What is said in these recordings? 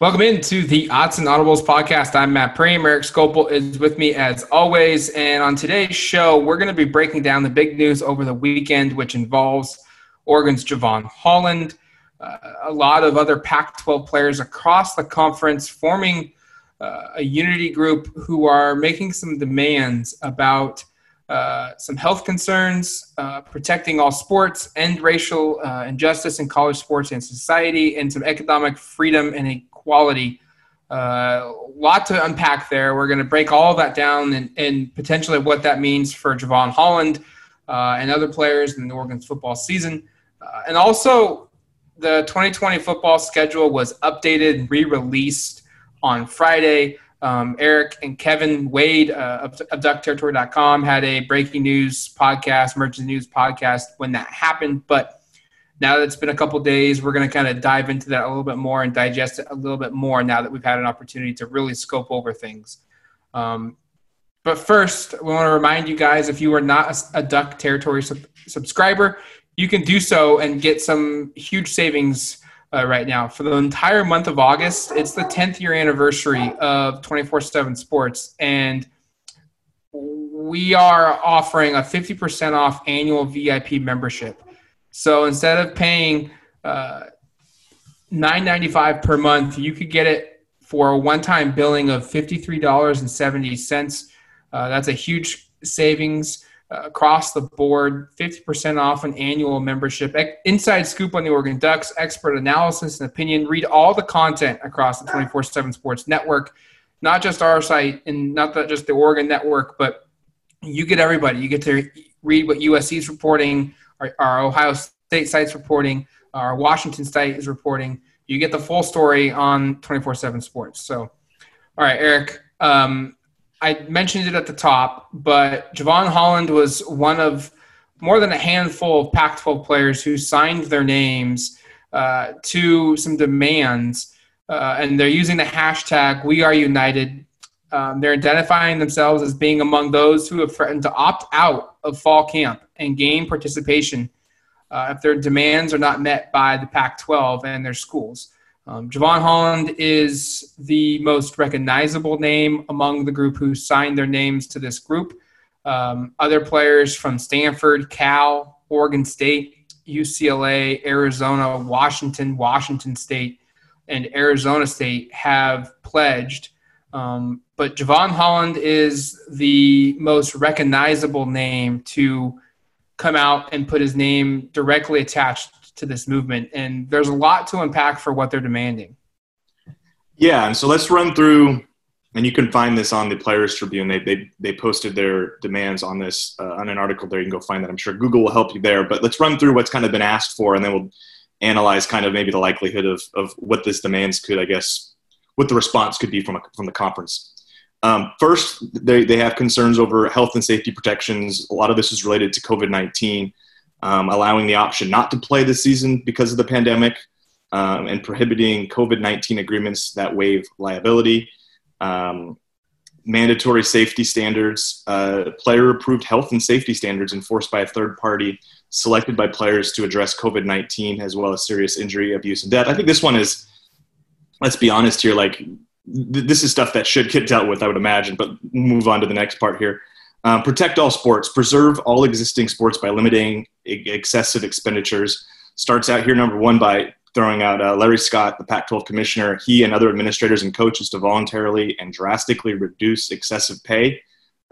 Welcome into the Autzen Audibles podcast. I'm Matt Prame. Eric Scopel is with me as always. And on today's show, we're going to be breaking down the big news over the weekend, which involves Oregon's Javon Holland, a lot of other Pac-12 players across the conference forming a unity group who are making some demands about some health concerns, protecting all sports, end racial injustice in college sports and society, and some economic freedom and equality. A lot to unpack there. We're going to break all of that down and potentially what that means for Javon Holland and other players in the Oregon football season. And also, the 2020 football schedule was updated and re-released on Friday. Eric and Kevin Wade of DuckTerritory.com had a breaking news podcast, emergency news podcast when that happened. But now that it's been a couple days, we're going to kind of dive into that a little bit more and digest it a little bit more now that we've had an opportunity to really scope over things. But first, we want to remind you guys, if you are not a Duck Territory subscriber, you can do so and get some huge savings right now. For the entire month of August, it's the 10th year anniversary of 247 Sports, and we are offering a 50% off annual VIP membership. So instead of paying $9.95 per month, you could get it for a one-time billing of $53.70. That's a huge savings across the board, 50% off an annual membership, inside scoop on the Oregon Ducks, expert analysis and opinion. Read all the content across the 247 Sports Network, not just our site and not just the Oregon Network, but you get everybody. You get to read what USC's reporting, our Ohio State site's reporting, our Washington site is reporting. You get the full story on 247 Sports. So, all right, Eric, I mentioned it at the top, but Javon Holland was one of more than a handful of Pac-12 players who signed their names to some demands, and they're using the hashtag WeAreUnited. They're identifying themselves as being among those who have threatened to opt out of fall camp and game participation if their demands are not met by the Pac-12 and their schools. Javon Holland is the most recognizable name among the group who signed their names to this group. Other players from Stanford, Cal, Oregon State, UCLA, Arizona, Washington, Washington State, and Arizona State have pledged. But Javon Holland is the most recognizable name to come out and put his name directly attached to this movement, and there's a lot to unpack for what they're demanding. Yeah, and so let's run through, and you can find this on the Players' Tribune. They posted their demands on this on an article there. You can go find that. I'm sure Google will help you there, but let's run through what's kind of been asked for, and then we'll analyze kind of maybe the likelihood of what this demands could, I guess, what the response could be from the conference. First, they have concerns over health and safety protections. A lot of this is related to COVID-19. Allowing the option not to play this season because of the pandemic, and prohibiting COVID-19 agreements that waive liability, mandatory safety standards, player-approved health and safety standards enforced by a third party selected by players to address COVID-19 as well as serious injury, abuse, and death. I think this one is, let's be honest here, like this is stuff that should get dealt with, I would imagine, but we'll move on to the next part here. Protect all sports, preserve all existing sports by limiting excessive expenditures. Starts out here, number one, by throwing out Larry Scott, the Pac-12 commissioner, he and other administrators and coaches to voluntarily and drastically reduce excessive pay,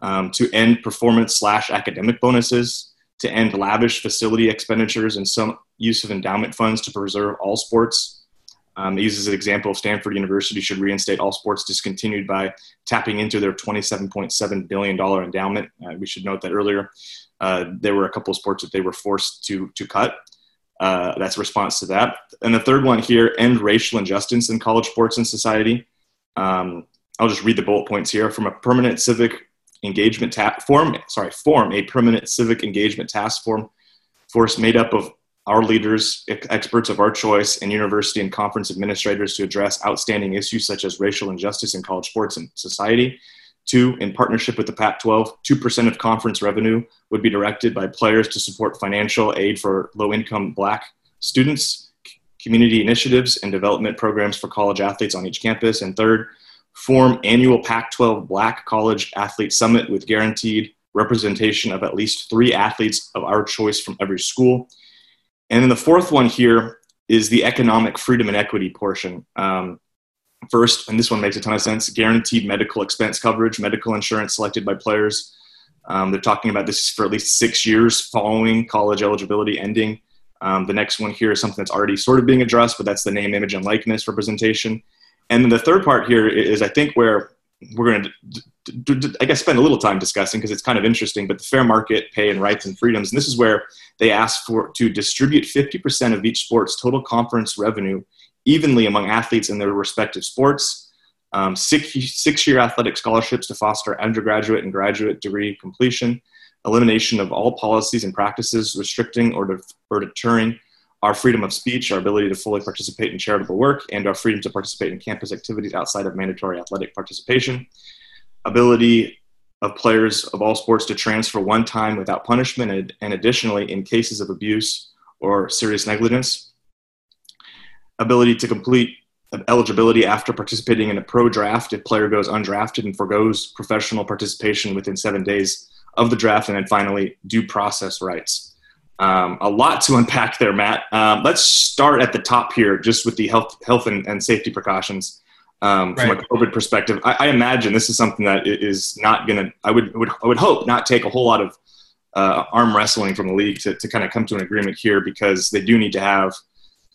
to end performance/academic bonuses, to end lavish facility expenditures and some use of endowment funds to preserve all sports. It uses an example of Stanford University should reinstate all sports discontinued by tapping into their $27.7 billion endowment. We should note that earlier there were a couple of sports that they were forced to cut. That's a response to that. And the third one here, end racial injustice in college sports and society. I'll just read the bullet points here. From a permanent civic engagement form a permanent civic engagement task force made up of our leaders, experts of our choice, and university and conference administrators to address outstanding issues such as racial injustice in college sports and society. 2, in partnership with the Pac-12, 2% of conference revenue would be directed by players to support financial aid for low-income Black students, community initiatives, and development programs for college athletes on each campus. And 3rd, form annual Pac-12 Black College Athlete Summit with guaranteed representation of at least 3 athletes of our choice from every school. And then the 4th one here is the economic freedom and equity portion. First, and this one makes a ton of sense, guaranteed medical expense coverage, medical insurance selected by players. They're talking about this for at least 6 years following college eligibility ending. The next one here is something that's already sort of being addressed, but that's the name, image, and likeness representation. And then the third part here is, I think, where we're going to, I guess, spend a little time discussing because it's kind of interesting, but the fair market pay and rights and freedoms. And this is where they ask for to distribute 50% of each sport's total conference revenue evenly among athletes in their respective sports, 6-year athletic scholarships to foster undergraduate and graduate degree completion, elimination of all policies and practices restricting or deterring our freedom of speech, our ability to fully participate in charitable work, and our freedom to participate in campus activities outside of mandatory athletic participation, ability of players of all sports to transfer one time without punishment, and additionally in cases of abuse or serious negligence, ability to complete eligibility after participating in a pro draft if player goes undrafted and forgoes professional participation within 7 days of the draft, and then finally due process rights. A lot to unpack there, Matt. Let's start at the top here just with the health and safety precautions right. From a COVID perspective. I imagine this is something that is not going to, I would hope not take a whole lot of arm wrestling from the league to kind of come to an agreement here, because they do need to have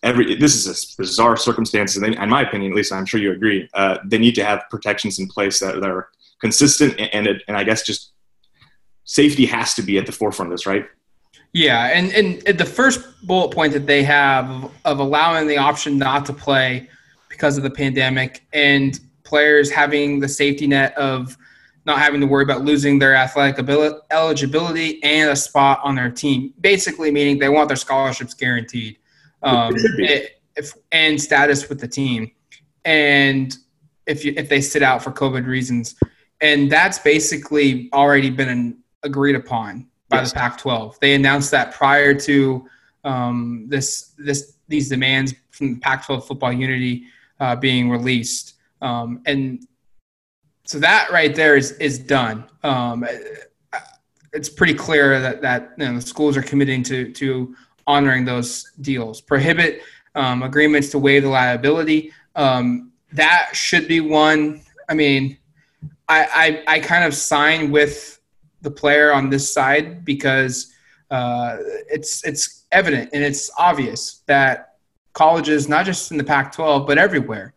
this is a bizarre circumstance, and in my opinion, at least, I'm sure you agree, they need to have protections in place that are consistent, and I guess just safety has to be at the forefront of this, right? Yeah, and the first bullet point that they have of allowing the option not to play because of the pandemic, and players having the safety net of not having to worry about losing their athletic eligibility and a spot on their team, basically meaning they want their scholarships guaranteed. And status with the team, and if they sit out for COVID reasons, and that's basically already been agreed upon by the Pac-12. They announced that prior to these demands from the Pac-12 football unity being released, and so that right there is done. It's pretty clear that you know, the schools are committing to honoring those deals, prohibit agreements to waive the liability. That should be one. I mean, I kind of sign with the player on this side because it's evident and it's obvious that colleges, not just in the Pac-12, but everywhere,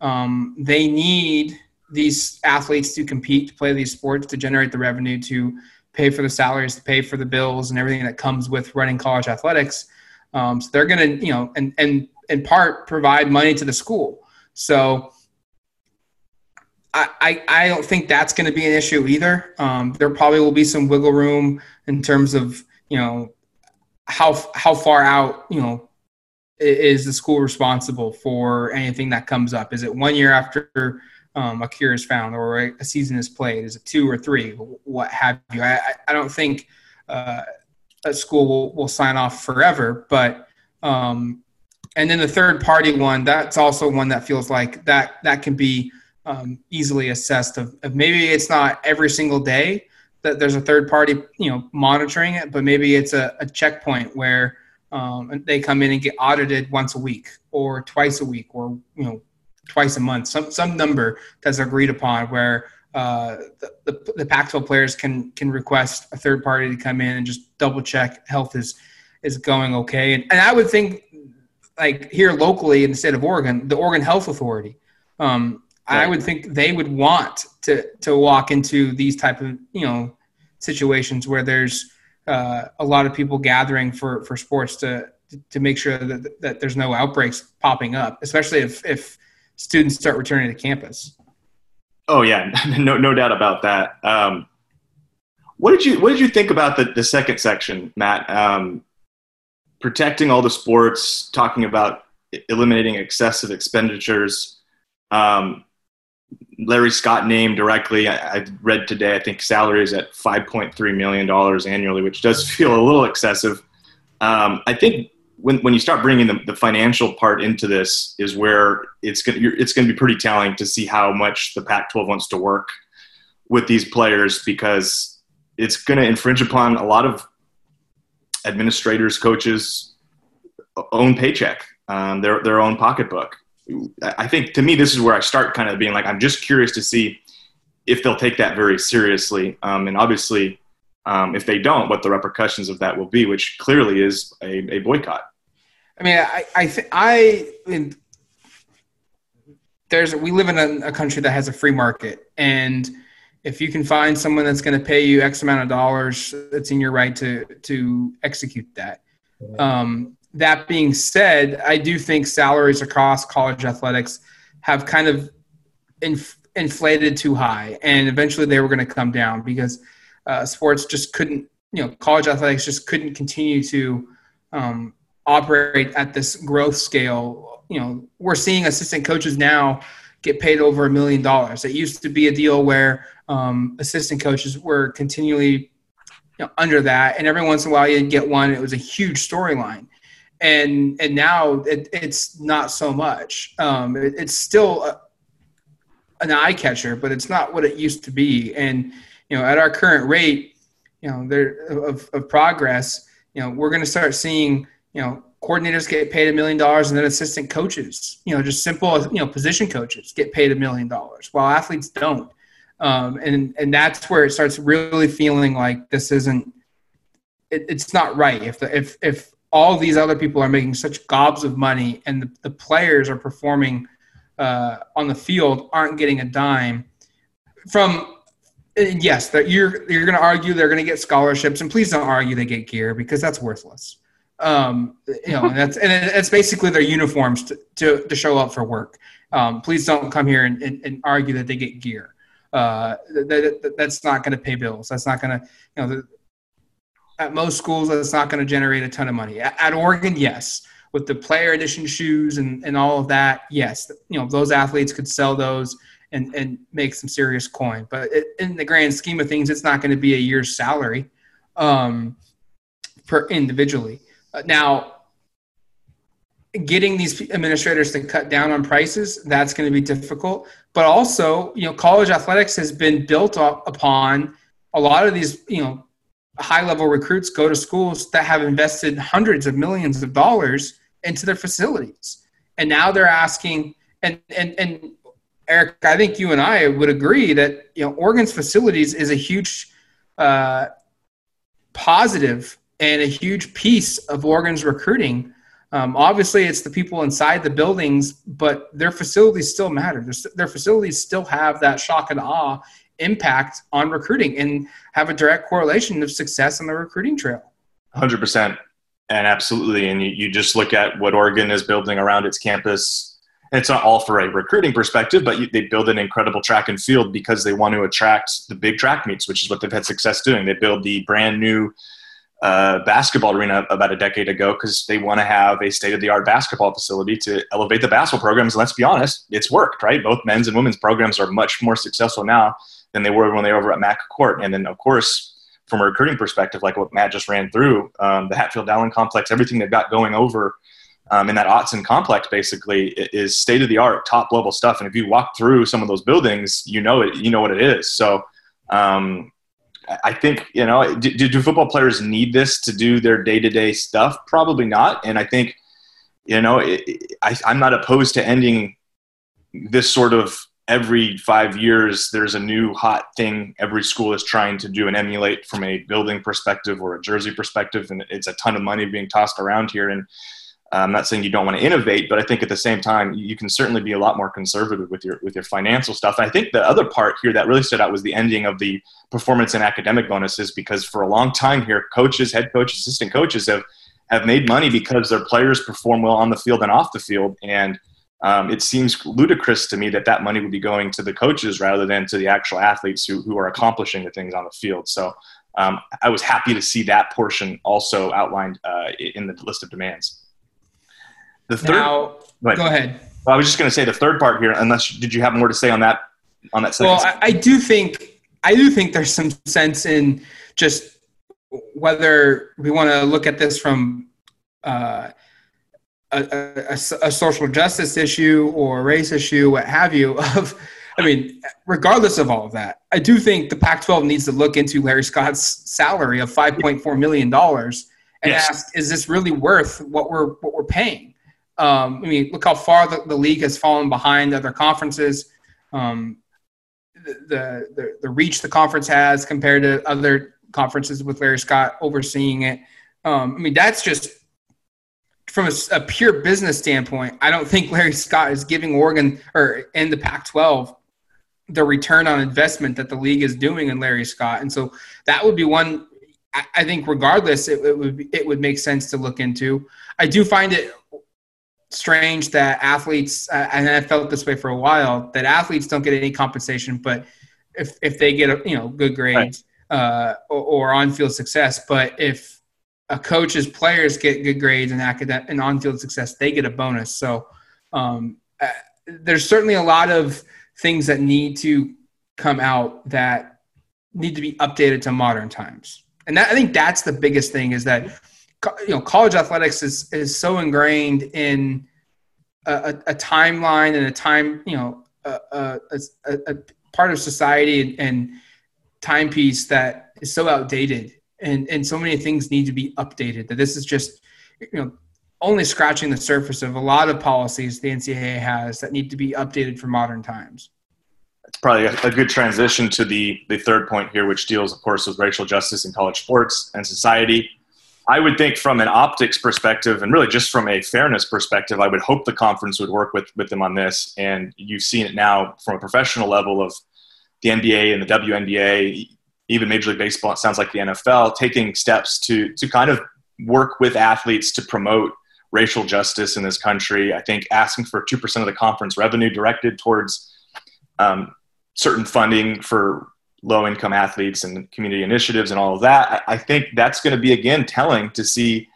they need these athletes to compete, to play these sports, to generate the revenue, to pay for the salaries, to pay for the bills and everything that comes with running college athletics. So they're going to, you know, and in part provide money to the school. So I don't think that's going to be an issue either. There probably will be some wiggle room in terms of, you know, how far out, you know, is the school responsible for anything that comes up? Is it 1 year after a cure is found, or a season is played? Is it 2 or 3? What have you? I don't think a school will sign off forever. But and then the third party one, that's also one that feels like that can be easily assessed. Of maybe it's not every single day that there's a third party, you know, monitoring it, but maybe it's a checkpoint where they come in and get audited once a week, or twice a week, or you know, twice a month, some number that's agreed upon where the Pac-12 players can request a third party to come in and just double check health is going okay. And I would think, like here locally in the state of Oregon, the Oregon Health Authority, I would think they would want to walk into these type of, you know, situations where there's a lot of people gathering for sports to to make sure that there's no outbreaks popping up, especially if students start returning to campus. Oh yeah, no doubt about that. What did you think about the second section, Matt? Protecting all the sports, talking about eliminating excessive expenditures. Larry Scott named directly. I read today, I think salaries at $5.3 million annually, which does feel a little excessive. I think when you start bringing the financial part into this is where it's going to be pretty telling to see how much the Pac-12 wants to work with these players, because it's going to infringe upon a lot of administrators, coaches' own paycheck, their own pocketbook. I think, to me, this is where I start kind of being like, I'm just curious to see if they'll take that very seriously. And obviously, if they don't, what the repercussions of that will be, which clearly is a boycott. I mean, I mean, we live in a country that has a free market. And if you can find someone that's going to pay you X amount of dollars, it's in your right to execute that. That being said, I do think salaries across college athletics have kind of inflated too high, and eventually they were going to come down because sports just couldn't, college athletics just couldn't continue to operate at this growth scale. We're seeing assistant coaches now get paid over $1 million. It used to be a deal where assistant coaches were continually under that, and every once in a while you'd get one. It was a huge storyline. And now it's not so much. It's still an eye catcher, but it's not what it used to be. And at our current rate, of progress, we're going to start seeing coordinators get paid $1 million, and then assistant coaches, just simple position coaches get paid $1 million, while athletes don't. And that's where it starts really feeling like this isn't. It's not right if all these other people are making such gobs of money, and the players are performing on the field aren't getting a dime from. Yes, that you're going to argue they're going to get scholarships, and please don't argue they get gear, because that's worthless. It's basically their uniforms to show up for work. Please don't come here and argue that they get gear. That's not going to pay bills. That's not going to at most schools, that's not going to generate a ton of money. At Oregon, yes. With the player edition shoes and all of that, yes. Those athletes could sell those and make some serious coin. But in the grand scheme of things, it's not going to be a year's salary per individually. Now, getting these administrators to cut down on prices, that's going to be difficult. But also, college athletics has been built up upon a lot of these, high-level recruits go to schools that have invested hundreds of millions of dollars into their facilities. And now they're asking, and Eric, I think you and I would agree that, Oregon's facilities is a huge positive and a huge piece of Oregon's recruiting. Obviously, it's the people inside the buildings, but their facilities still matter. Their facilities still have that shock and awe impact on recruiting and have a direct correlation of success on the recruiting trail. 100%. And absolutely. And you just look at what Oregon is building around its campus. And it's not all for a recruiting perspective, but they build an incredible track and field because they want to attract the big track meets, which is what they've had success doing. They build the brand new basketball arena about a decade ago because they want to have a state-of-the-art basketball facility to elevate the basketball programs. And let's be honest, it's worked, right? Both men's and women's programs are much more successful now than they were when they were over at Mac Court. And then, of course, from a recruiting perspective, like what Matt just ran through, the Hatfield-Dowling complex, everything they've got going over in that Autzen complex basically is state-of-the-art, top-level stuff. And if you walk through some of those buildings, you know what it is. So, I think, do football players need this to do their day-to-day stuff? Probably not. And I think, I'm not opposed to ending this sort of every 5 years there's a new hot thing every school is trying to do and emulate from a building perspective or a jersey perspective. And it's a ton of money being tossed around here. And I'm not saying you don't want to innovate, but I think at the same time, you can certainly be a lot more conservative with your financial stuff. And I think the other part here that really stood out was the ending of the performance and academic bonuses, because for a long time here, coaches, head coaches, assistant coaches have have made money because their players perform well on the field and off the field. And it seems ludicrous to me that that money would be going to the coaches rather than to the actual athletes who are accomplishing the things on the field. So I was happy to see that portion also outlined in the list of demands. The third, now, go ahead. Well, I was just going to say the third part here, unless – did you have more to say on that? On that second side? Well, I do think there's some sense in just whether we want to look at this from a social justice issue or a race issue, what have you. Regardless of all of that, I do think the Pac-12 needs to look into Larry Scott's salary of $5.4 million and ask, is this really worth what we're paying? Look how far the league has fallen behind other conferences. The reach the conference has compared to other conferences with Larry Scott overseeing it. That's just from a pure business standpoint. I don't think Larry Scott is giving Oregon and the Pac-12 the return on investment that the league is doing in Larry Scott. And so that would be one I think regardless it would make sense to look into. I do find it strange that athletes, and I felt this way for a while, that athletes don't get any compensation, but if they get good grades or on-field success, but if a coach's players get good grades and academic and on-field success, they get a bonus. So there's certainly a lot of things that need to come out that need to be updated to modern times, and I think that's the biggest thing is that. College athletics is so ingrained in a timeline and a time, a part of society and timepiece that is so outdated and so many things need to be updated that this is just, only scratching the surface of a lot of policies the NCAA has that need to be updated for modern times. It's probably a good transition to the third point here, which deals, of course, with racial justice in college sports and society. I would think from an optics perspective and really just from a fairness perspective, I would hope the conference would work with them on this. And you've seen it now from a professional level of the NBA and the WNBA, even Major League Baseball, it sounds like the NFL, taking steps to kind of work with athletes to promote racial justice in this country. I think asking for 2% of the conference revenue directed towards certain funding for low-income athletes and community initiatives and all of that, I think that's going to be, again, telling to see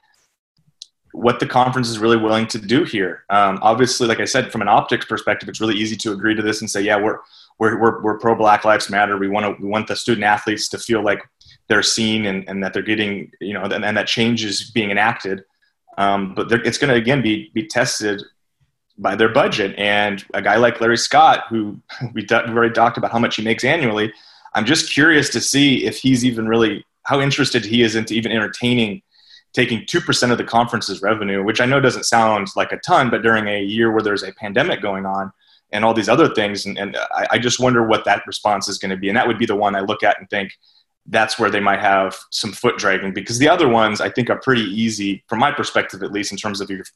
what the conference is really willing to do here. Obviously, like I said, from an optics perspective, it's really easy to agree to this and say, yeah, we're pro Black Lives Matter. We want the student athletes to feel like they're seen and that they're getting, and that change is being enacted. But it's going to, again, be tested by their budget. And a guy like Larry Scott, who we've already talked about how much he makes annually, I'm just curious to see if he's even really how interested he is into even entertaining taking 2% of the conference's revenue, which I know doesn't sound like a ton, but during a year where there's a pandemic going on and all these other things. And I just wonder what that response is going to be. And that would be the one I look at and think that's where they might have some foot dragging, because the other ones I think are pretty easy from my perspective, at least in terms of you're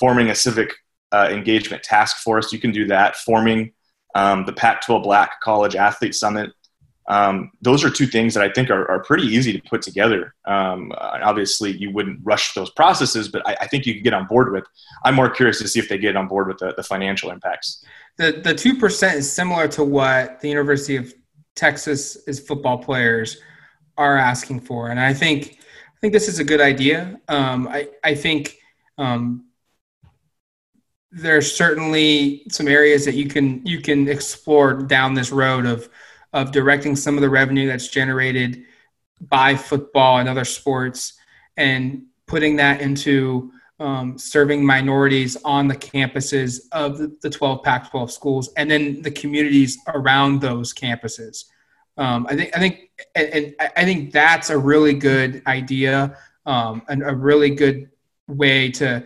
forming a civic engagement task force. You can do that, forming the Pac-12 Black College Athlete Summit. Those are two things that I think are pretty easy to put together. Obviously, you wouldn't rush those processes, but I think you can get on board with. I'm more curious to see if they get on board with the financial impacts. The 2% is similar to what the University of Texas's football players are asking for, and I think this is a good idea. I think there's certainly some areas that you can explore down this road of directing some of the revenue that's generated by football and other sports and putting that into serving minorities on the campuses of the 12 Pac-12 schools and then the communities around those campuses. I think that's a really good idea and a really good way to,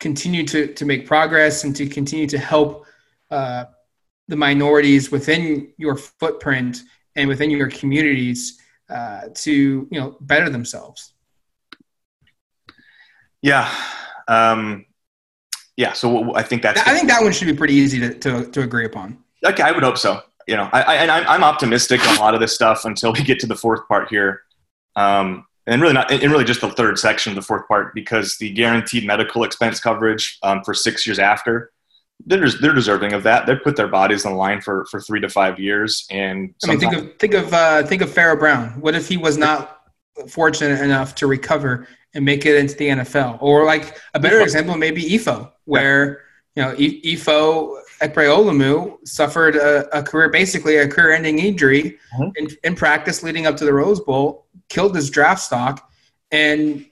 continue to make progress and to continue to help the minorities within your footprint and within your communities to, better themselves. Yeah. So I think that's, that one should be pretty easy to agree upon. Okay. I would hope so. I'm optimistic on a lot of this stuff until we get to the fourth part here. and really just the third section of the fourth part, because the guaranteed medical expense coverage for 6 years after, they're deserving of that. They put their bodies on the line for 3 to 5 years. And I mean, think of Pharaoh Brown. What if he was not fortunate enough to recover and make it into the NFL? Or like a better example, maybe Ifo, where Ifo Ekpe-Olamu suffered a career-ending injury in practice leading up to the Rose Bowl, killed his draft stock, and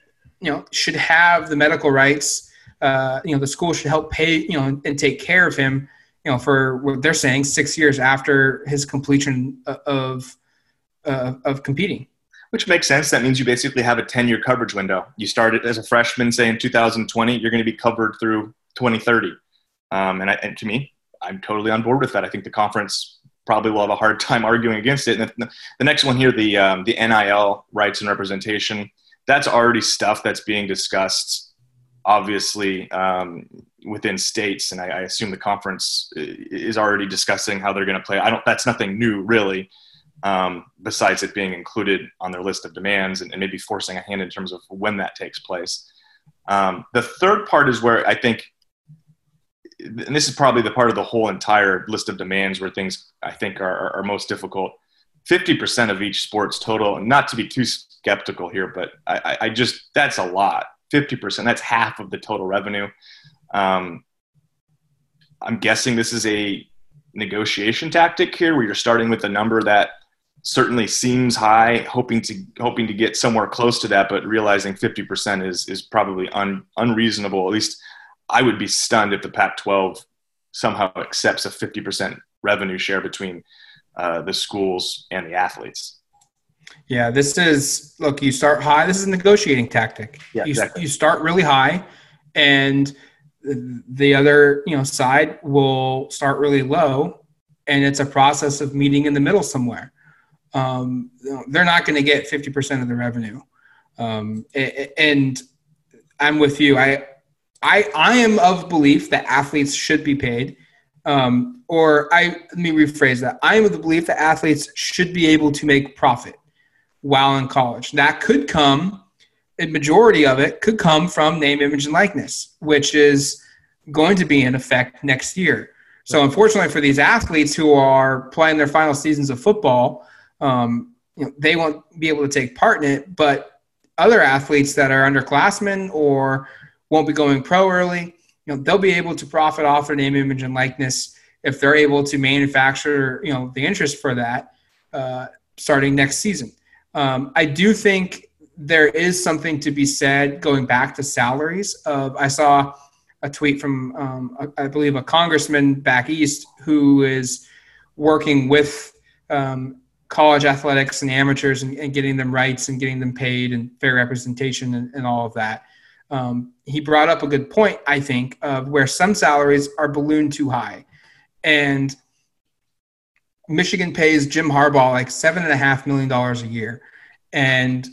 should have the medical rights. The school should help pay, and take care of him, for what they're saying, 6 years after his completion of competing. Which makes sense. That means you basically have a 10-year coverage window. You started as a freshman, say in 2020, you're going to be covered through 2030. And to me, I'm totally on board with that. I think the conference probably will have a hard time arguing against it. And the next one here, the NIL rights and representation, that's already stuff that's being discussed, obviously, within states. And I assume the conference is already discussing how they're going to play. That's nothing new, really, besides it being included on their list of demands and maybe forcing a hand in terms of when that takes place. The third part is where I think, and this is probably the part of the whole entire list of demands where things I think are most difficult. 50% of each sport's total, and not to be too skeptical here, but I just, that's a lot. 50%, that's half of the total revenue. I'm guessing this is a negotiation tactic here where you're starting with a number that certainly seems high, hoping to get somewhere close to that, but realizing 50% is probably unreasonable, at least. I would be stunned if the Pac-12 somehow accepts a 50% revenue share between the schools and the athletes. Yeah, you start high. This is a negotiating tactic. Yeah, exactly. You start really high, and the other side will start really low, and it's a process of meeting in the middle somewhere. They're not going to get 50% of the revenue. And I'm with you. I am of belief that athletes should be paid, let me rephrase that. I am of the belief that athletes should be able to make profit while in college. That could come, a majority of it could come from name, image, and likeness, which is going to be in effect next year. So unfortunately for these athletes who are playing their final seasons of football, they won't be able to take part in it, but other athletes that are underclassmen or won't be going pro early, they'll be able to profit off their name, image, and likeness if they're able to manufacture, the interest for that starting next season. I do think there is something to be said going back to salaries. I saw a tweet from, I believe, a congressman back east who is working with college athletics and amateurs and getting them rights and getting them paid and fair representation and all of that. He brought up a good point, I think, of where some salaries are ballooned too high. And Michigan pays Jim Harbaugh like $7.5 million a year. And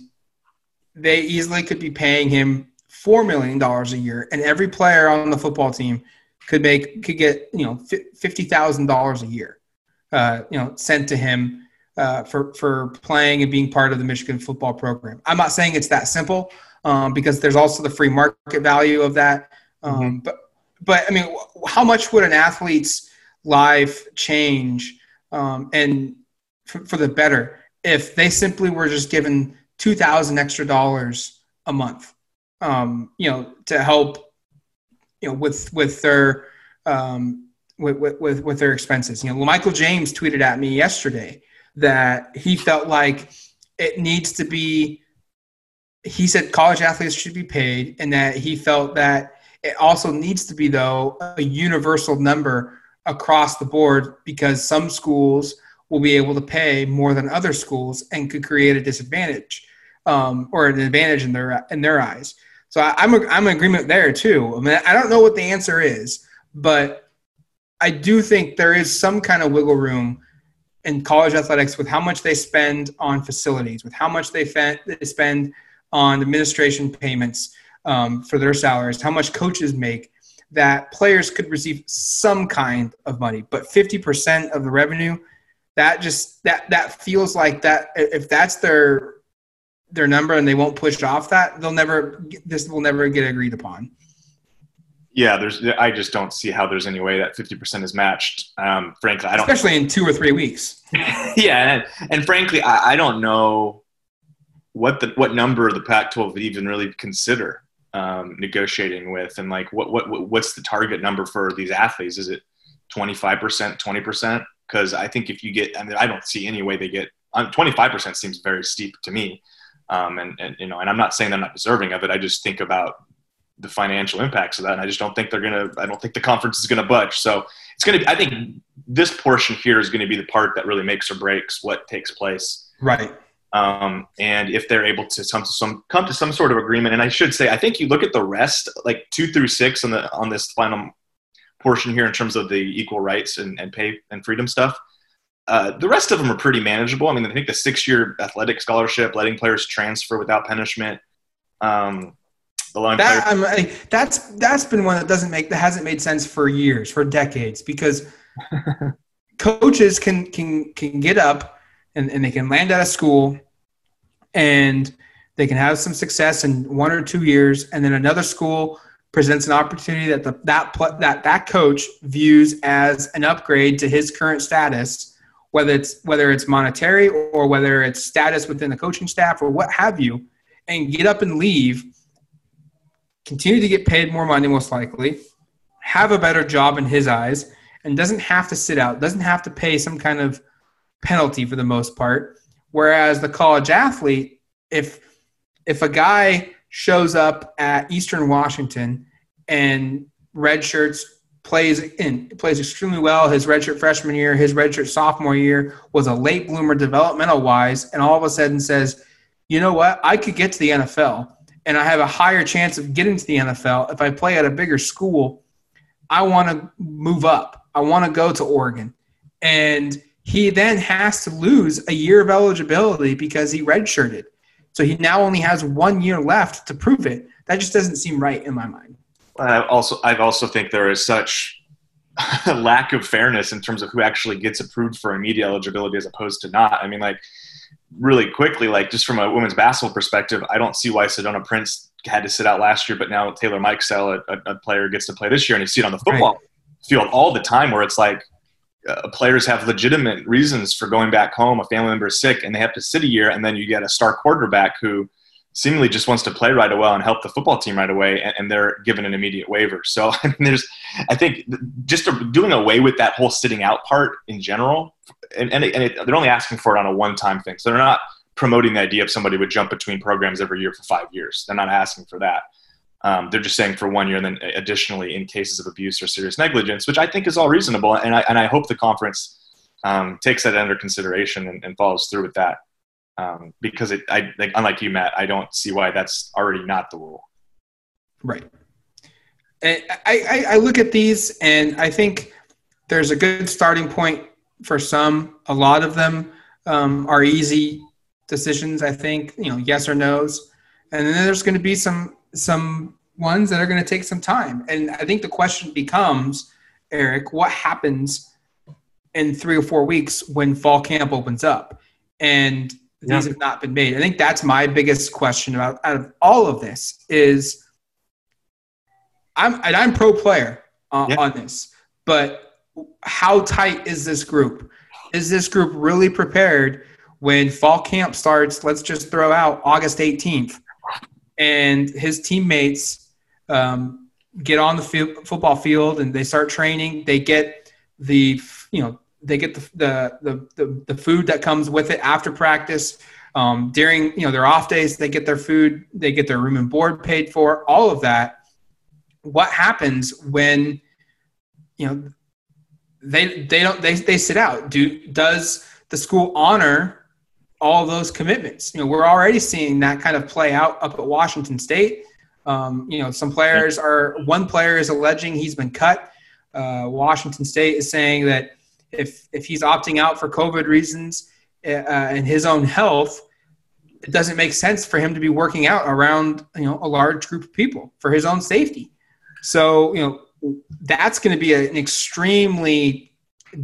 they easily could be paying him $4 million a year. And every player on the football team could get $50,000 a year, sent to him for playing and being part of the Michigan football program. I'm not saying it's that simple, because there's also the free market value of that. But I mean, how much would an athlete's life change and for the better if they simply were just given $2,000 extra dollars a month, to help, with their expenses? Michael James tweeted at me yesterday that he felt like it needs to be. He said college athletes should be paid, and that he felt that it also needs to be, though, a universal number across the board, because some schools will be able to pay more than other schools and could create a disadvantage or an advantage in their eyes. So I'm in agreement there too. I mean, I don't know what the answer is, but I do think there is some kind of wiggle room in college athletics with how much they spend on facilities, with how much they spend on administration payments for their salaries, how much coaches make, that players could receive some kind of money. But 50% of the revenue, that feels like that if that's their their number and they won't push off that, this will never get agreed upon. Yeah, I just don't see how there's any way that 50% is matched. Frankly, I don't. Especially in 2 or 3 weeks. Yeah, and frankly, I don't know what number the Pac-12 would even really consider negotiating with, and like what's the target number for these athletes? Is it 25%, 20%? Because I think if you get, I don't see any way they get 25%. Seems very steep to me, and I'm not saying they're not deserving of it. I just think about the financial impacts of that. And I just don't think I don't think the conference is going to budge. So I think this portion here is going to be the part that really makes or breaks what takes place. Right. And if they're able to come to some sort of agreement, and I should say, I think you look at the rest, like 2 through 6 on this final portion here in terms of the equal rights and pay and freedom stuff. The rest of them are pretty manageable. I mean, I think the 6-year athletic scholarship, letting players transfer without punishment, that's been one that hasn't made sense for years, for decades, because coaches can get up and they can land out of school and they can have some success in 1 or 2 years, and then another school presents an opportunity that that coach views as an upgrade to his current status, whether it's monetary or whether it's status within the coaching staff or what have you, and get up and leave. Continue to get paid more money, most likely, have a better job in his eyes, and doesn't have to sit out, doesn't have to pay some kind of penalty for the most part. Whereas the college athlete, if a guy shows up at Eastern Washington and redshirts, plays extremely well his redshirt freshman year, his redshirt sophomore year, was a late bloomer developmental-wise, and all of a sudden says, you know what, I could get to the NFL. And I have a higher chance of getting to the NFL if I play at a bigger school. I want to move up. I want to go to Oregon. And he then has to lose a year of eligibility because he redshirted. So he now only has 1 year left to prove it. That just doesn't seem right in my mind. I also think there is such a lack of fairness in terms of who actually gets approved for immediate eligibility as opposed to not. I mean, like, really quickly, like just from a women's basketball perspective, I don't see why Sedona Prince had to sit out last year, but now Taylor Mikesell, a player, gets to play this year, and you see it on the football field all the time where it's like players have legitimate reasons for going back home, a family member is sick, and they have to sit a year, and then you get a star quarterback who seemingly just wants to play right away and help the football team right away, and they're given an immediate waiver. So I mean, I think just doing away with that whole sitting out part in general, they're only asking for it on a one-time thing. So they're not promoting the idea of somebody would jump between programs every year for 5 years. They're not asking for that. They're just saying for 1 year, and then additionally in cases of abuse or serious negligence, which I think is all reasonable. And I hope the conference takes that under consideration and follows through with that. Because unlike you, Matt, I don't see why that's already not the rule. Right. And I look at these and I think there's a good starting point for some. A lot of them are easy decisions, I think, yes or no's. And then there's going to be some ones that are going to take some time. And I think the question becomes, Eric, what happens in 3 or 4 weeks when fall camp opens up? And these have not been made. I think that's my biggest question out of all of this is I'm pro player on this, but how tight is this group? Is this group really prepared when fall camp starts? Let's just throw out August 18th and his teammates get on the football field and they start training. They get the food that comes with it after practice. During their off days, they get their food, they get their room and board paid for, all of that. What happens when they sit out? Does the school honor all those commitments? We're already seeing that kind of play out up at Washington State. One player is alleging he's been cut. Washington State is saying that if he's opting out for COVID reasons and his own health, it doesn't make sense for him to be working out around a large group of people for his own safety. So that's going to be an extremely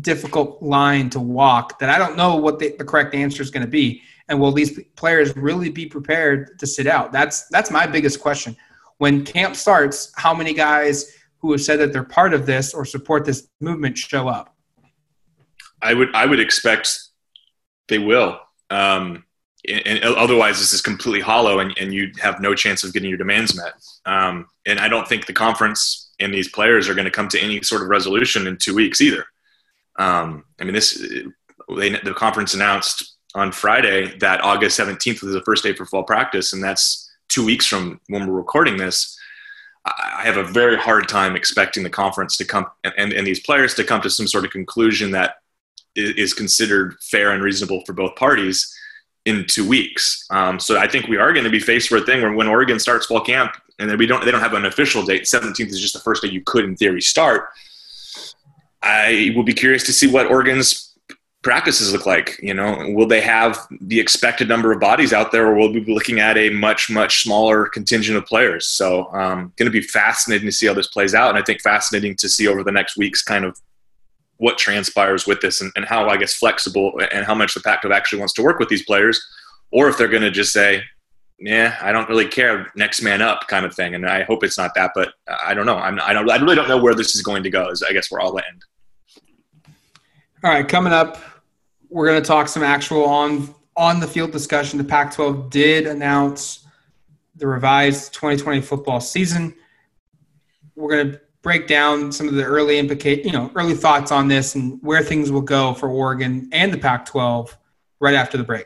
difficult line to walk that I don't know what the correct answer is going to be. And will these players really be prepared to sit out? That's my biggest question. When camp starts, how many guys who have said that they're part of this or support this movement show up? I would expect they will. And otherwise, this is completely hollow, and you have no chance of getting your demands met. And I don't think the conference and these players are going to come to any sort of resolution in 2 weeks either. I mean, the conference announced on Friday that August 17th was the first day for fall practice, and that's 2 weeks from when we're recording this. I have a very hard time expecting the conference to come and these players to come to some sort of conclusion that is considered fair and reasonable for both parties in 2 weeks. So I think we are going to be faced with a thing where when Oregon starts fall camp and then they don't have an official date, 17th is just the first day you could in theory start. I will be curious to see what Oregon's practices look like. You know, will they have the expected number of bodies out there, or will we be looking at a much, much smaller contingent of players? So going to be fascinating to see how this plays out. And I think fascinating to see over the next weeks kind of what transpires with this and how, I guess, flexible and how much the Pac-12 actually wants to work with these players, or if they're going to just say, yeah, I don't really care, next man up kind of thing. And I hope it's not that, but I don't know. I really don't know where this is going to go, is I guess where I'll land. All right, coming up, we're going to talk some actual on the field discussion. The Pac-12 did announce the revised 2020 football season. We're going to break down some of the early thoughts on this and where things will go for Oregon and the Pac-12 right after the break.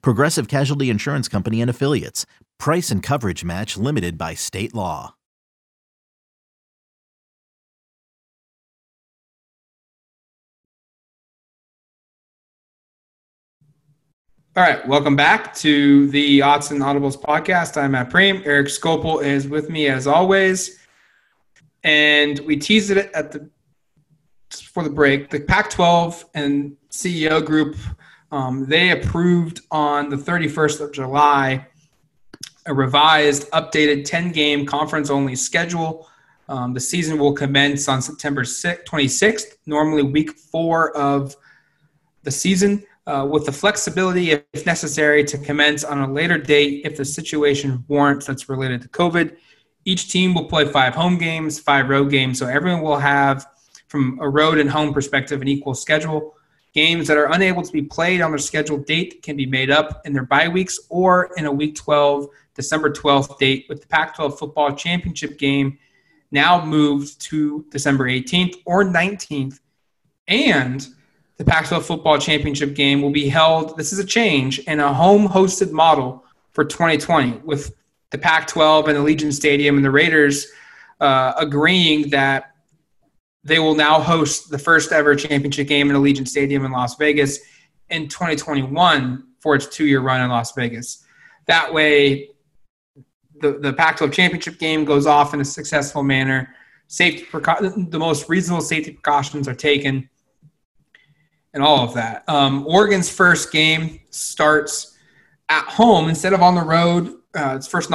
Progressive Casualty Insurance Company and Affiliates. Price and coverage match limited by state law. All right, welcome back to the Autzen Audibles podcast. I'm Matt Preem. Eric Scopel is with me as always. And we teased it before the break. The Pac-12 and CEO group, they approved on the 31st of July a revised, updated 10-game conference-only schedule. The season will commence on September 26th, normally week 4 of the season. With the flexibility, if necessary, to commence on a later date if the situation warrants that's related to COVID. Each team will play 5 home games, 5 road games, so everyone will have, from a road and home perspective, an equal schedule. Games that are unable to be played on their scheduled date can be made up in their bye weeks or in a Week 12, December 12th date, with the Pac-12 Football Championship game now moved to December 18th or 19th, and the Pac-12 Football Championship game will be held, this is a change, in a home-hosted model for 2020, with the Pac-12 and Allegiant Stadium and the Raiders agreeing that they will now host the first-ever championship game in Allegiant Stadium in Las Vegas in 2021 for its 2-year run in Las Vegas. That way, the Pac-12 Championship game goes off in a successful manner. The most reasonable safety precautions are taken, and all of that. Oregon's first game starts at home instead of on the road. Its first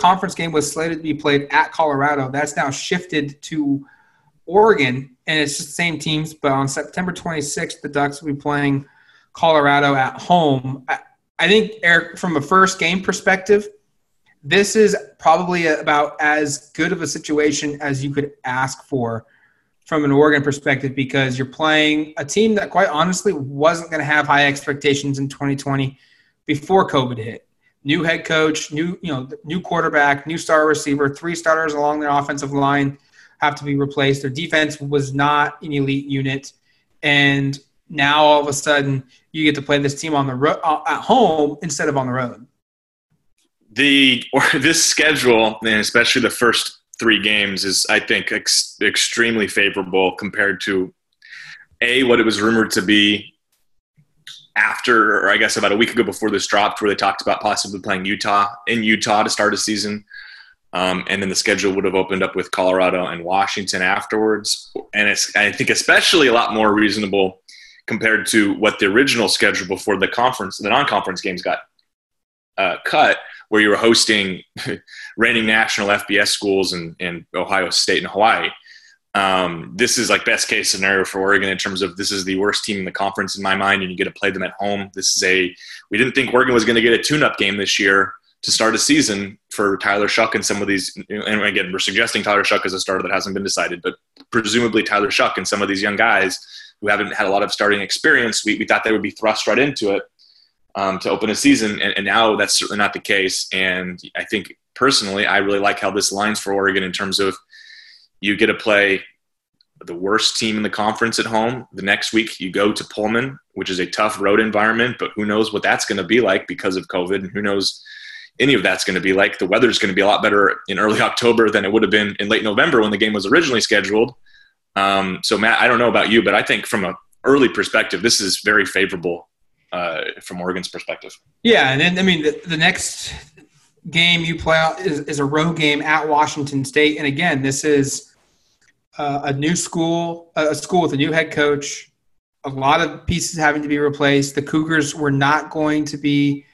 conference game was slated to be played at Colorado. That's now shifted to Oregon, and it's just the same teams, but on September 26th, the Ducks will be playing Colorado at home. I think, Eric, from a first game perspective, this is probably about as good of a situation as you could ask for from an Oregon perspective, because you're playing a team that quite honestly wasn't going to have high expectations in 2020 before COVID hit. New head coach, new quarterback, new star receiver, three starters along their offensive line have to be replaced. Their defense was not an elite unit. And now all of a sudden you get to play this team on the at home instead of on the road. This schedule, and especially the first three games, is, I think, extremely favorable compared to, A, what it was rumored to be after, or I guess about a week ago before this dropped, where they talked about possibly playing in Utah to start a season. And then the schedule would have opened up with Colorado and Washington afterwards. And it's, I think, especially a lot more reasonable compared to what the original schedule before the non-conference games got cut, where you were hosting reigning national FBS schools and Ohio State and Hawaii. This is like best case scenario for Oregon in terms of this is the worst team in the conference in my mind, and you get to play them at home. We didn't think Oregon was going to get a tune-up game this year to start a season for Tyler Shuck and some of these, and again, we're suggesting Tyler Shuck as a starter that hasn't been decided, but presumably Tyler Shuck and some of these young guys who haven't had a lot of starting experience, we thought they would be thrust right into it to open a season, and now that's certainly not the case. And I think personally, I really like how this lines for Oregon in terms of you get to play the worst team in the conference at home. The next week you go to Pullman, which is a tough road environment, but who knows what that's going to be like because of COVID, and who knows any of that's going to be like. The weather's going to be a lot better in early October than it would have been in late November when the game was originally scheduled. So Matt, I don't know about you, but I think from an early perspective, this is very favorable from Oregon's perspective. Yeah. And then, I mean, the next game you play out is a road game at Washington State. And again, this is a new school, a school with a new head coach, a lot of pieces having to be replaced. The Cougars were not going to be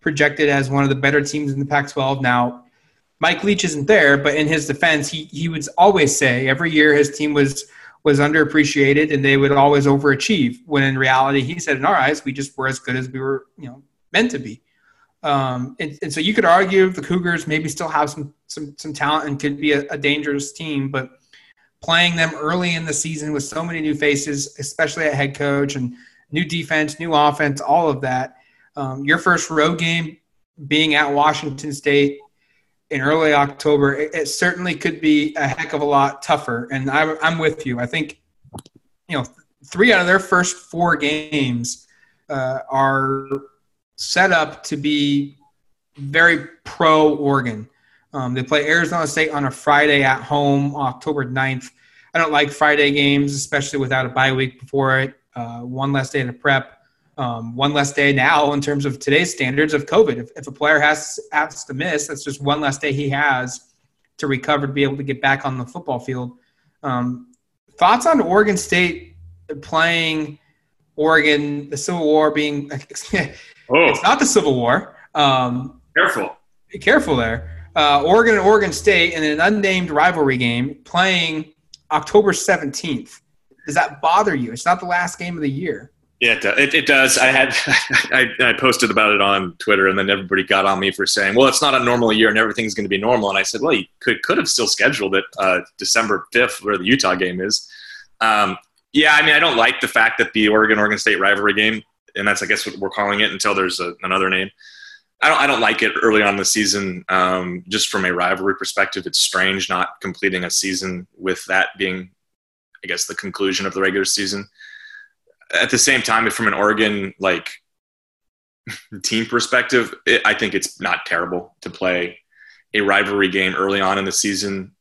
projected as one of the better teams in the Pac-12. Now, Mike Leach isn't there, but in his defense, he would always say every year his team was underappreciated and they would always overachieve, when in reality, he said, in our eyes, we just were as good as we were meant to be. And so you could argue the Cougars maybe still have some talent and could be a dangerous team, but playing them early in the season with so many new faces, especially at head coach and new defense, new offense, all of that, your first road game being at Washington State in early October, it certainly could be a heck of a lot tougher. And I'm with you. I think, 3 out of their first 4 games are set up to be very pro-Oregon. They play Arizona State on a Friday at home, October 9th. I don't like Friday games, especially without a bye week before it. One less day to prep. One less day now in terms of today's standards of COVID. If a player has to miss, that's just one less day he has to recover to be able to get back on the football field. Thoughts on Oregon State playing Oregon, the Civil War being It's not the Civil War. Careful there. Oregon and Oregon State in an unnamed rivalry game playing October 17th. Does that bother you? It's not the last game of the year. Yeah, it does. I posted about it on Twitter, and then everybody got on me for saying, well, it's not a normal year and everything's going to be normal. And I said, well, you could have still scheduled it December 5th where the Utah game is. I don't like the fact that the Oregon State rivalry game, and that's, I guess, what we're calling it until there's another name. I don't like it early on in the season. Just from a rivalry perspective, it's strange not completing a season with that being, I guess, the conclusion of the regular season. At the same time, from an Oregon team perspective, I think it's not terrible to play a rivalry game early on in the season,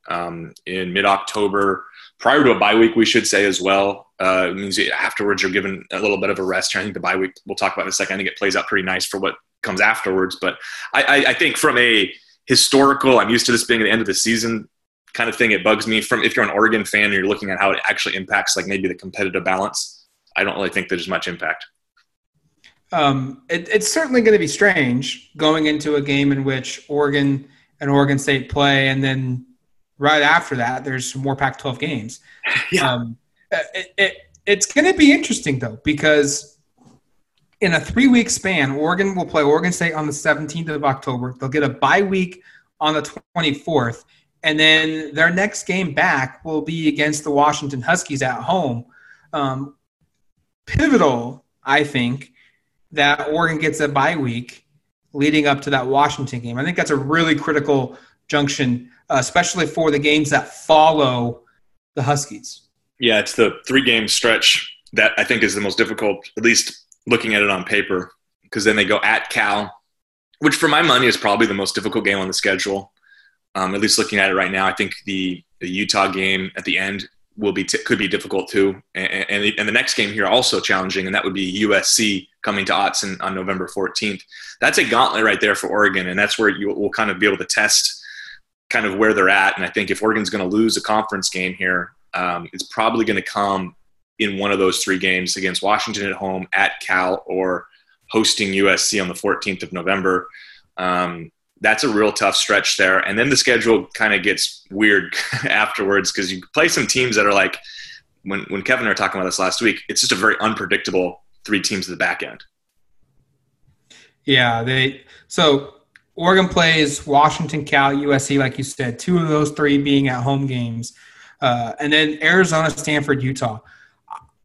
in mid-October, prior to a bye week, we should say as well. It means afterwards you're given a little bit of a rest. I think the bye week we'll talk about in a second. I think it plays out pretty nice for what comes afterwards. But I think from a historical, I'm used to this being at the end of the season kind of thing, it bugs me. If you're an Oregon fan and you're looking at how it actually impacts maybe the competitive balance, I don't really think there's much impact. It's certainly going to be strange going into a game in which Oregon and Oregon State play, and then right after that, there's more Pac-12 games. Yeah. It's going to be interesting, though, because in a 3-week span, Oregon will play Oregon State on the 17th of October. They'll get a bye week on the 24th, And then their next game back will be against the Washington Huskies at home. Pivotal, I think, that Oregon gets a bye week leading up to that Washington game. I think that's a really critical junction, especially for the games that follow the Huskies. Yeah, it's the three-game stretch that I think is the most difficult, at least looking at it on paper, because then they go at Cal, which for my money is probably the most difficult game on the schedule. At least looking at it right now, I think the Utah game at the end will be could be difficult too. And the next game here also challenging, and that would be USC coming to Autzen on November 14th. That's a gauntlet right there for Oregon, and that's where you will kind of be able to test kind of where they're at. And I think if Oregon's going to lose a conference game here, it's probably going to come in one of those three games against Washington at home, at Cal, or hosting USC on the 14th of November. That's a real tough stretch there. And then the schedule kind of gets weird afterwards, because you play some teams that are like, when Kevin and I were talking about this last week, it's just a very unpredictable three teams at the back end. Yeah. So Oregon plays Washington, Cal, USC, like you said, two of those three being at home games. And then Arizona, Stanford, Utah.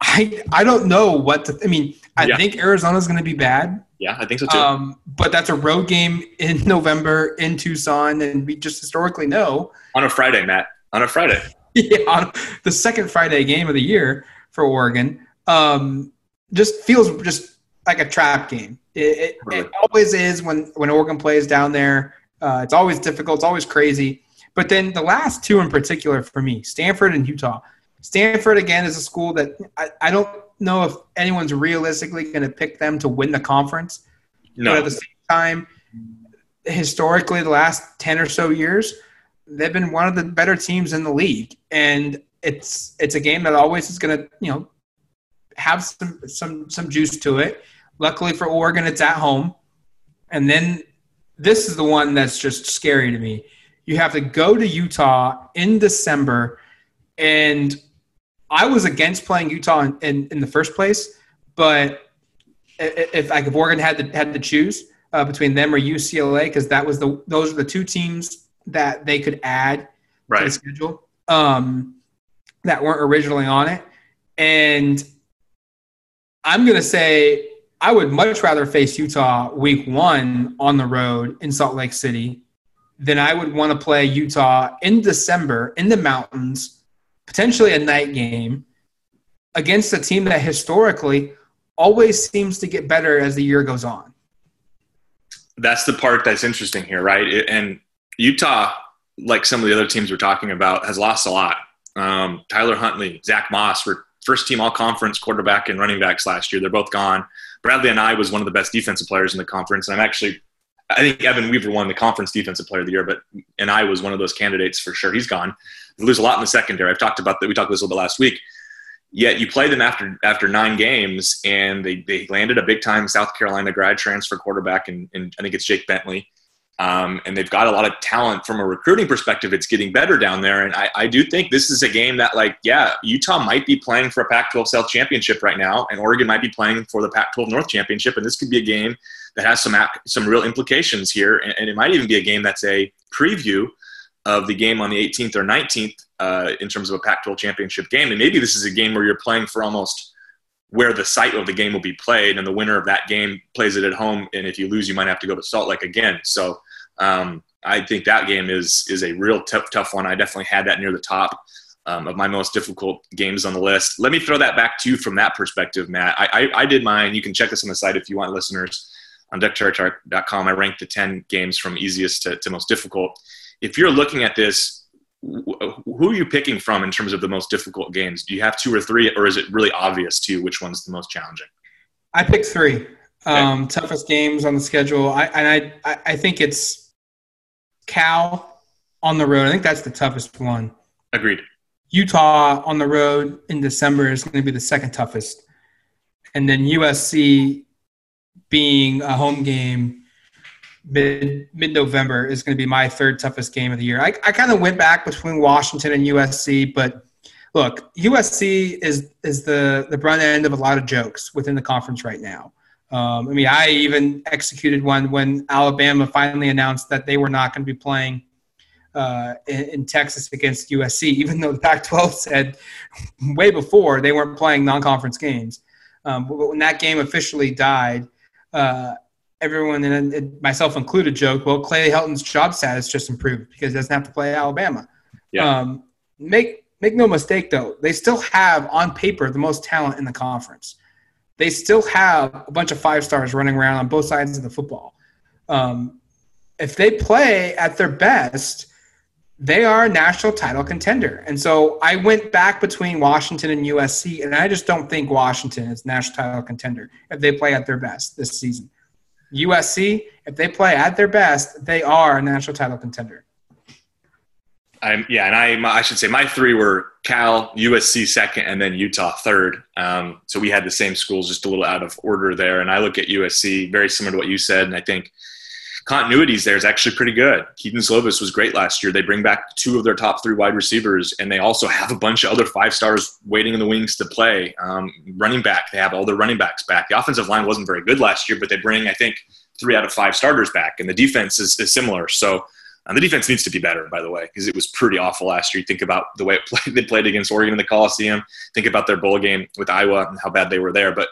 I don't know what to – I mean, I think Arizona's going to be bad. Yeah, I think so too. But that's a road game in November in Tucson, and we just historically know. On a Friday, Matt. On a Friday. Yeah, on the second Friday game of the year for Oregon. Just feels just like a trap game. It always is when Oregon plays down there. It's always difficult. It's always crazy. But then the last two in particular for me, Stanford and Utah. Stanford, again, is a school that I don't know if anyone's realistically going to pick them to win the conference. No. But at the same time, historically, the last 10 or so years, they've been one of the better teams in the league. And it's a game that always is going to, have some juice to it. Luckily for Oregon, it's at home. And then this is the one that's just scary to me. You have to go to Utah in December, and I was against playing Utah in the first place, but if Oregon had to choose between them or UCLA, because that was those are the two teams that they could add to the schedule that weren't originally on it. And I'm going to say I would much rather face Utah week one on the road in Salt Lake City than I would want to play Utah in December in the mountains, potentially a night game, against a team that historically always seems to get better as the year goes on. That's the part that's interesting here, right? And Utah, like some of the other teams we're talking about, has lost a lot. Tyler Huntley, Zach Moss were first-team all-conference quarterback and running backs last year. They're both gone. Bradley and I was one of the best defensive players in the conference, and I think Evan Weaver won the conference defensive player of the year, and I was one of those candidates for sure. He's gone. They lose a lot in the secondary. I've talked about that. We talked about this a little bit last week. Yet you play them after nine games, and they landed a big-time South Carolina grad transfer quarterback, and I think it's Jake Bentley. And they've got a lot of talent from a recruiting perspective. It's getting better down there. And I do think this is a game that, Utah might be playing for a Pac-12 South Championship right now, and Oregon might be playing for the Pac-12 North Championship, and this could be a game that has some real implications here, and it might even be a game that's a preview of the game on the 18th or 19th in terms of a Pac-12 championship game. And maybe this is a game where you're playing for almost where the site of the game will be played, and the winner of that game plays it at home, and if you lose, you might have to go to Salt Lake again. So I think that game is a real tough one. I definitely had that near the top of my most difficult games on the list. Let me throw that back to you from that perspective, Matt. I did mine. You can check this on the site if you want, listeners. On DuckTerritory.com, I ranked the 10 games from easiest to most difficult. If you're looking at this, who are you picking from in terms of the most difficult games? Do you have two or three, or is it really obvious to you which one's the most challenging? I picked three. Okay. Toughest games on the schedule. I think it's Cal on the road. I think that's the toughest one. Agreed. Utah on the road in December is going to be the second toughest. And then USC being a home game mid-November is going to be my third toughest game of the year. I kind of went back between Washington and USC, but look, USC is the brunt end of a lot of jokes within the conference right now. I even executed one when Alabama finally announced that they were not going to be playing in Texas against USC, even though the Pac-12 said way before they weren't playing non-conference games. But when that game officially died, everyone, and myself included, joked, well, Clay Helton's job status just improved because he doesn't have to play Alabama. Yeah. Make no mistake, though, they still have, on paper, the most talent in the conference. They still have a bunch of five-stars running around on both sides of the football. If they play at their best, they are a national title contender. And so I went back between Washington and USC, and I just don't think Washington is a national title contender if they play at their best this season. USC, if they play at their best, they are a national title contender. I should say my three were Cal, USC second, and then Utah third. So we had the same schools, just a little out of order there. And I look at USC, very similar to what you said, and I think continuities there is actually pretty good. Keaton Slovis was great last year. They bring back two of their top three wide receivers, and they also have a bunch of other five-stars waiting in the wings to play. Running back, they have all their running backs back. The offensive line wasn't very good last year, but they bring, I think, three out of five starters back, and the defense is similar. So the defense needs to be better, by the way, because it was pretty awful last year. You think about the way they played against Oregon in the Coliseum. Think about their bowl game with Iowa and how bad they were there. But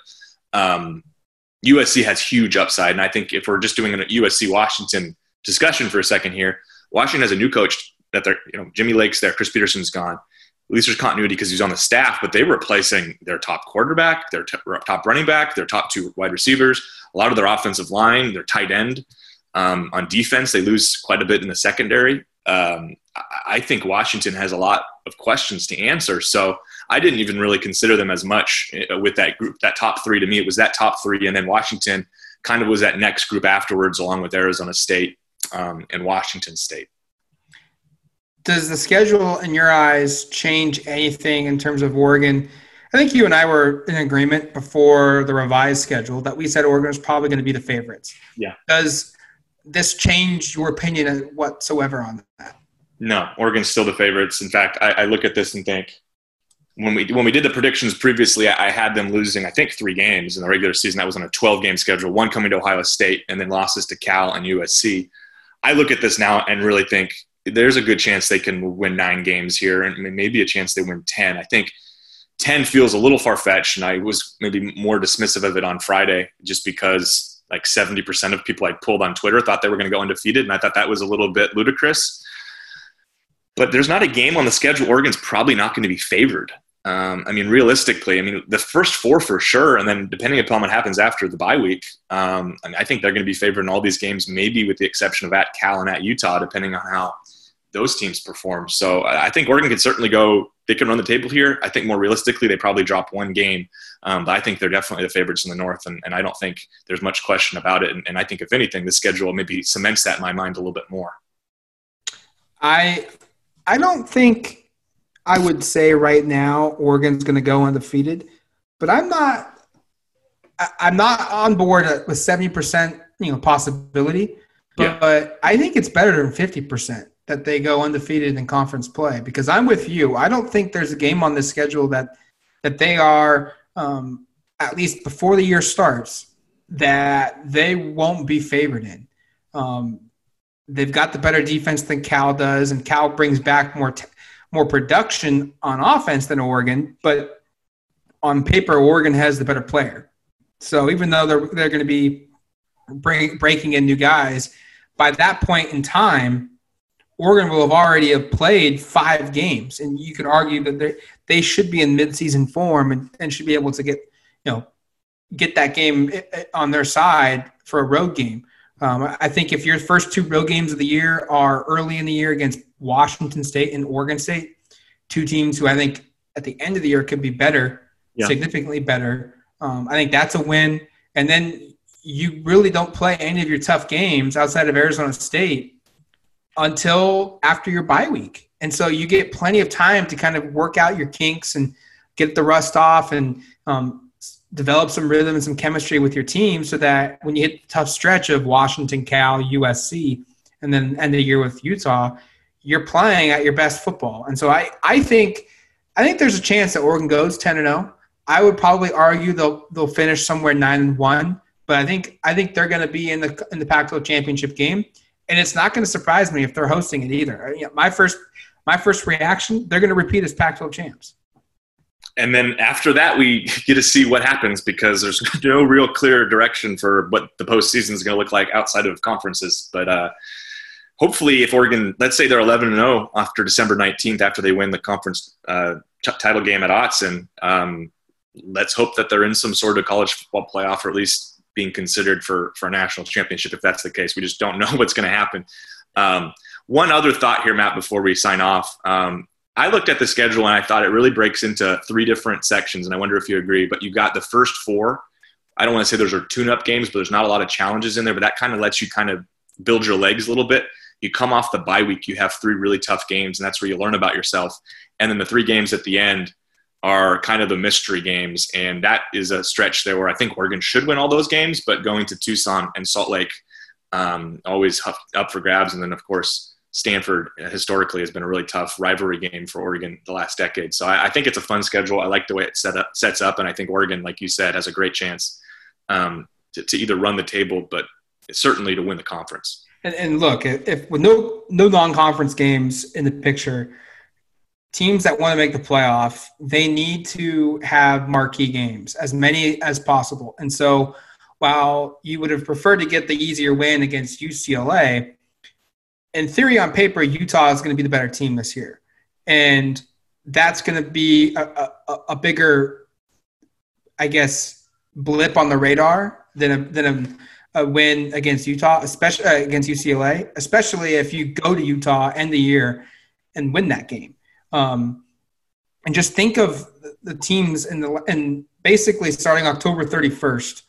USC has huge upside, and I think if we're just doing a USC-Washington discussion for a second here, Washington has a new coach that they're, Jimmy Lake's there, Chris Peterson's gone. At least there's continuity because he's on the staff, but they're replacing their top quarterback, their top running back, their top two wide receivers, a lot of their offensive line, their tight end. On defense, they lose quite a bit in the secondary. I think Washington has a lot of questions to answer, so I didn't even really consider them as much with that group, that top three. To me, it was that top three, and then Washington kind of was that next group afterwards, along with Arizona State and Washington State. Does the schedule, in your eyes, change anything in terms of Oregon? I think you and I were in agreement before the revised schedule that we said Oregon was probably going to be the favorites. Yeah. Does this change your opinion whatsoever on that? No, Oregon's still the favorites. In fact, I look at this and think when we did the predictions previously, I had them losing, I think, three games in the regular season. That was on a 12-game schedule, one coming to Ohio State and then losses to Cal and USC. I look at this now and really think there's a good chance they can win 9 games here and maybe a chance they win 10. I think 10 feels a little far-fetched, and I was maybe more dismissive of it on Friday just because like 70% of people I pulled on Twitter thought they were going to go undefeated, and I thought that was a little bit ludicrous. But there's not a game on the schedule. Oregon's probably not going to be favored. Realistically, the first four for sure, and then depending upon what happens after the bye week, I think they're going to be favored in all these games, maybe with the exception of at Cal and at Utah, depending on how those teams perform. So I think Oregon can certainly go – they can run the table here. I think more realistically, they probably drop one game. But I think they're definitely the favorites in the North, and I don't think there's much question about it. And I think, if anything, the schedule maybe cements that in my mind a little bit more. I don't think I would say right now Oregon's going to go undefeated, but I'm not on board with 70% possibility. But I think it's better than 50% that they go undefeated in conference play, because I'm with you. I don't think there's a game on this schedule that they are at least before the year starts that they won't be favored in. They've got the better defense than Cal does, and Cal brings back more production on offense than Oregon. But on paper, Oregon has the better player. So even though they're going to be breaking in new guys, by that point in time, Oregon will have already played 5 games, and you could argue that they should be in midseason form and should be able to get that game on their side for a road game. I think if your first 2 road games of the year are early in the year against Washington State and Oregon State, 2 teams who I think at the end of the year could be better, significantly better. I think that's a win. And then you really don't play any of your tough games outside of Arizona State until after your bye week. And so you get plenty of time to kind of work out your kinks and get the rust off and develop some rhythm and some chemistry with your team so that when you hit the tough stretch of Washington, Cal, USC, and then end of the year with Utah, you're playing at your best football. And so I think there's a chance that Oregon goes 10-0. I would probably argue they'll finish somewhere 9-1, but I think they're going to be in the Pac-12 championship game. And it's not going to surprise me if they're hosting it either. My first reaction, they're going to repeat as Pac-12 champs. And then after that, we get to see what happens, because there's no real clear direction for what the postseason is going to look like outside of conferences. But hopefully if Oregon, let's say they're 11-0 after December 19th, after they win the conference title game at Autzen, let's hope that they're in some sort of college football playoff, or at least being considered for a national championship if that's the case. We just don't know what's going to happen. One other thought here, Matt, before we sign off. I looked at the schedule and I thought it really breaks into three different sections, and I wonder if you agree, but you've got the first four. I don't want to say those are tune-up games, but there's not a lot of challenges in there, but that kind of lets you kind of build your legs a little bit. You come off the bye week, you have three really tough games, and that's where you learn about yourself. And then the three games at the end are kind of the mystery games, and that is a stretch there where I think Oregon should win all those games, but going to Tucson and Salt Lake, always up for grabs. And then, of course, Stanford historically has been a really tough rivalry game for Oregon the last decade. So I think it's a fun schedule. I like the way it sets up, and I think Oregon, like you said, has a great chance to either run the table, but certainly to win the conference. And look, if with no non-conference games in the picture, teams that want to make the playoff, they need to have marquee games, as many as possible. And so while you would have preferred to get the easier win against UCLA, in theory, on paper, Utah is going to be the better team this year. And that's going to be a bigger, I guess, blip on the radar than a win against Utah, especially against UCLA, especially if you go to Utah end the year and win that game. And just think of the teams and basically starting October 31st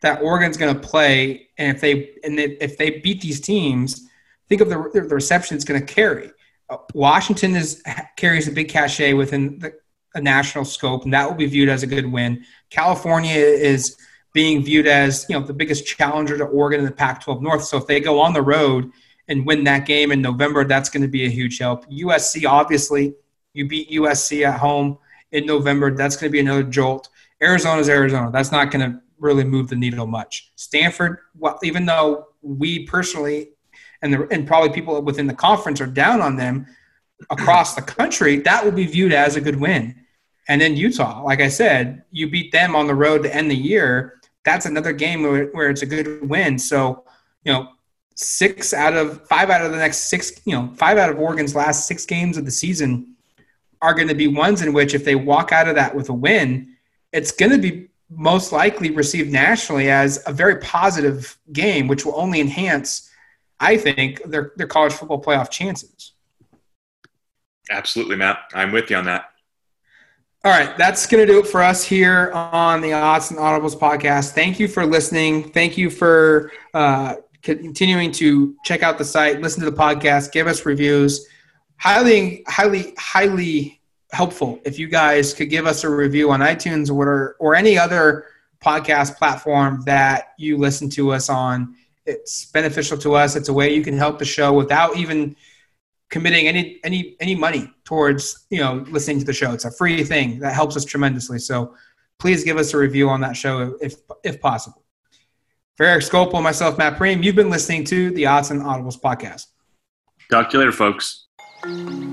that Oregon's going to play. And if they beat these teams, think of the reception it's going to carry. Washington carries a big cachet within a national scope, and that will be viewed as a good win. California is being viewed as, the biggest challenger to Oregon in the Pac-12 North. So if they go on the road and win that game in November, that's going to be a huge help. USC, obviously, you beat USC at home in November. That's going to be another jolt. Arizona's Arizona. That's not going to really move the needle much. Stanford, well, even though we personally and probably people within the conference are down on them across the country, that will be viewed as a good win. And then Utah, like I said, you beat them on the road to end the year. That's another game where it's a good win. So, 5 out of Oregon's last 6 games of the season are going to be ones in which if they walk out of that with a win, it's going to be most likely received nationally as a very positive game, which will only enhance, I think, their college football playoff chances. Absolutely, Matt. I'm with you on that. All right, that's going to do it for us here on the Odds and Audibles podcast. Thank you for listening. Thank you for continuing to check out the site, listen to the podcast, give us reviews. Highly, highly, highly helpful if you guys could give us a review on iTunes or any other podcast platform that you listen to us on. It's beneficial to us. It's a way you can help the show without even committing any money towards, listening to the show. It's a free thing that helps us tremendously. So please give us a review on that show if possible. For Eric Scopel and myself, Matt Preem, you've been listening to the Odds and Audibles podcast. Talk to you later, folks.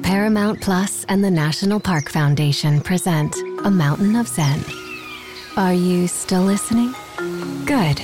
Paramount Plus and the National Park Foundation present A Mountain of Zen. Are you still listening? Good.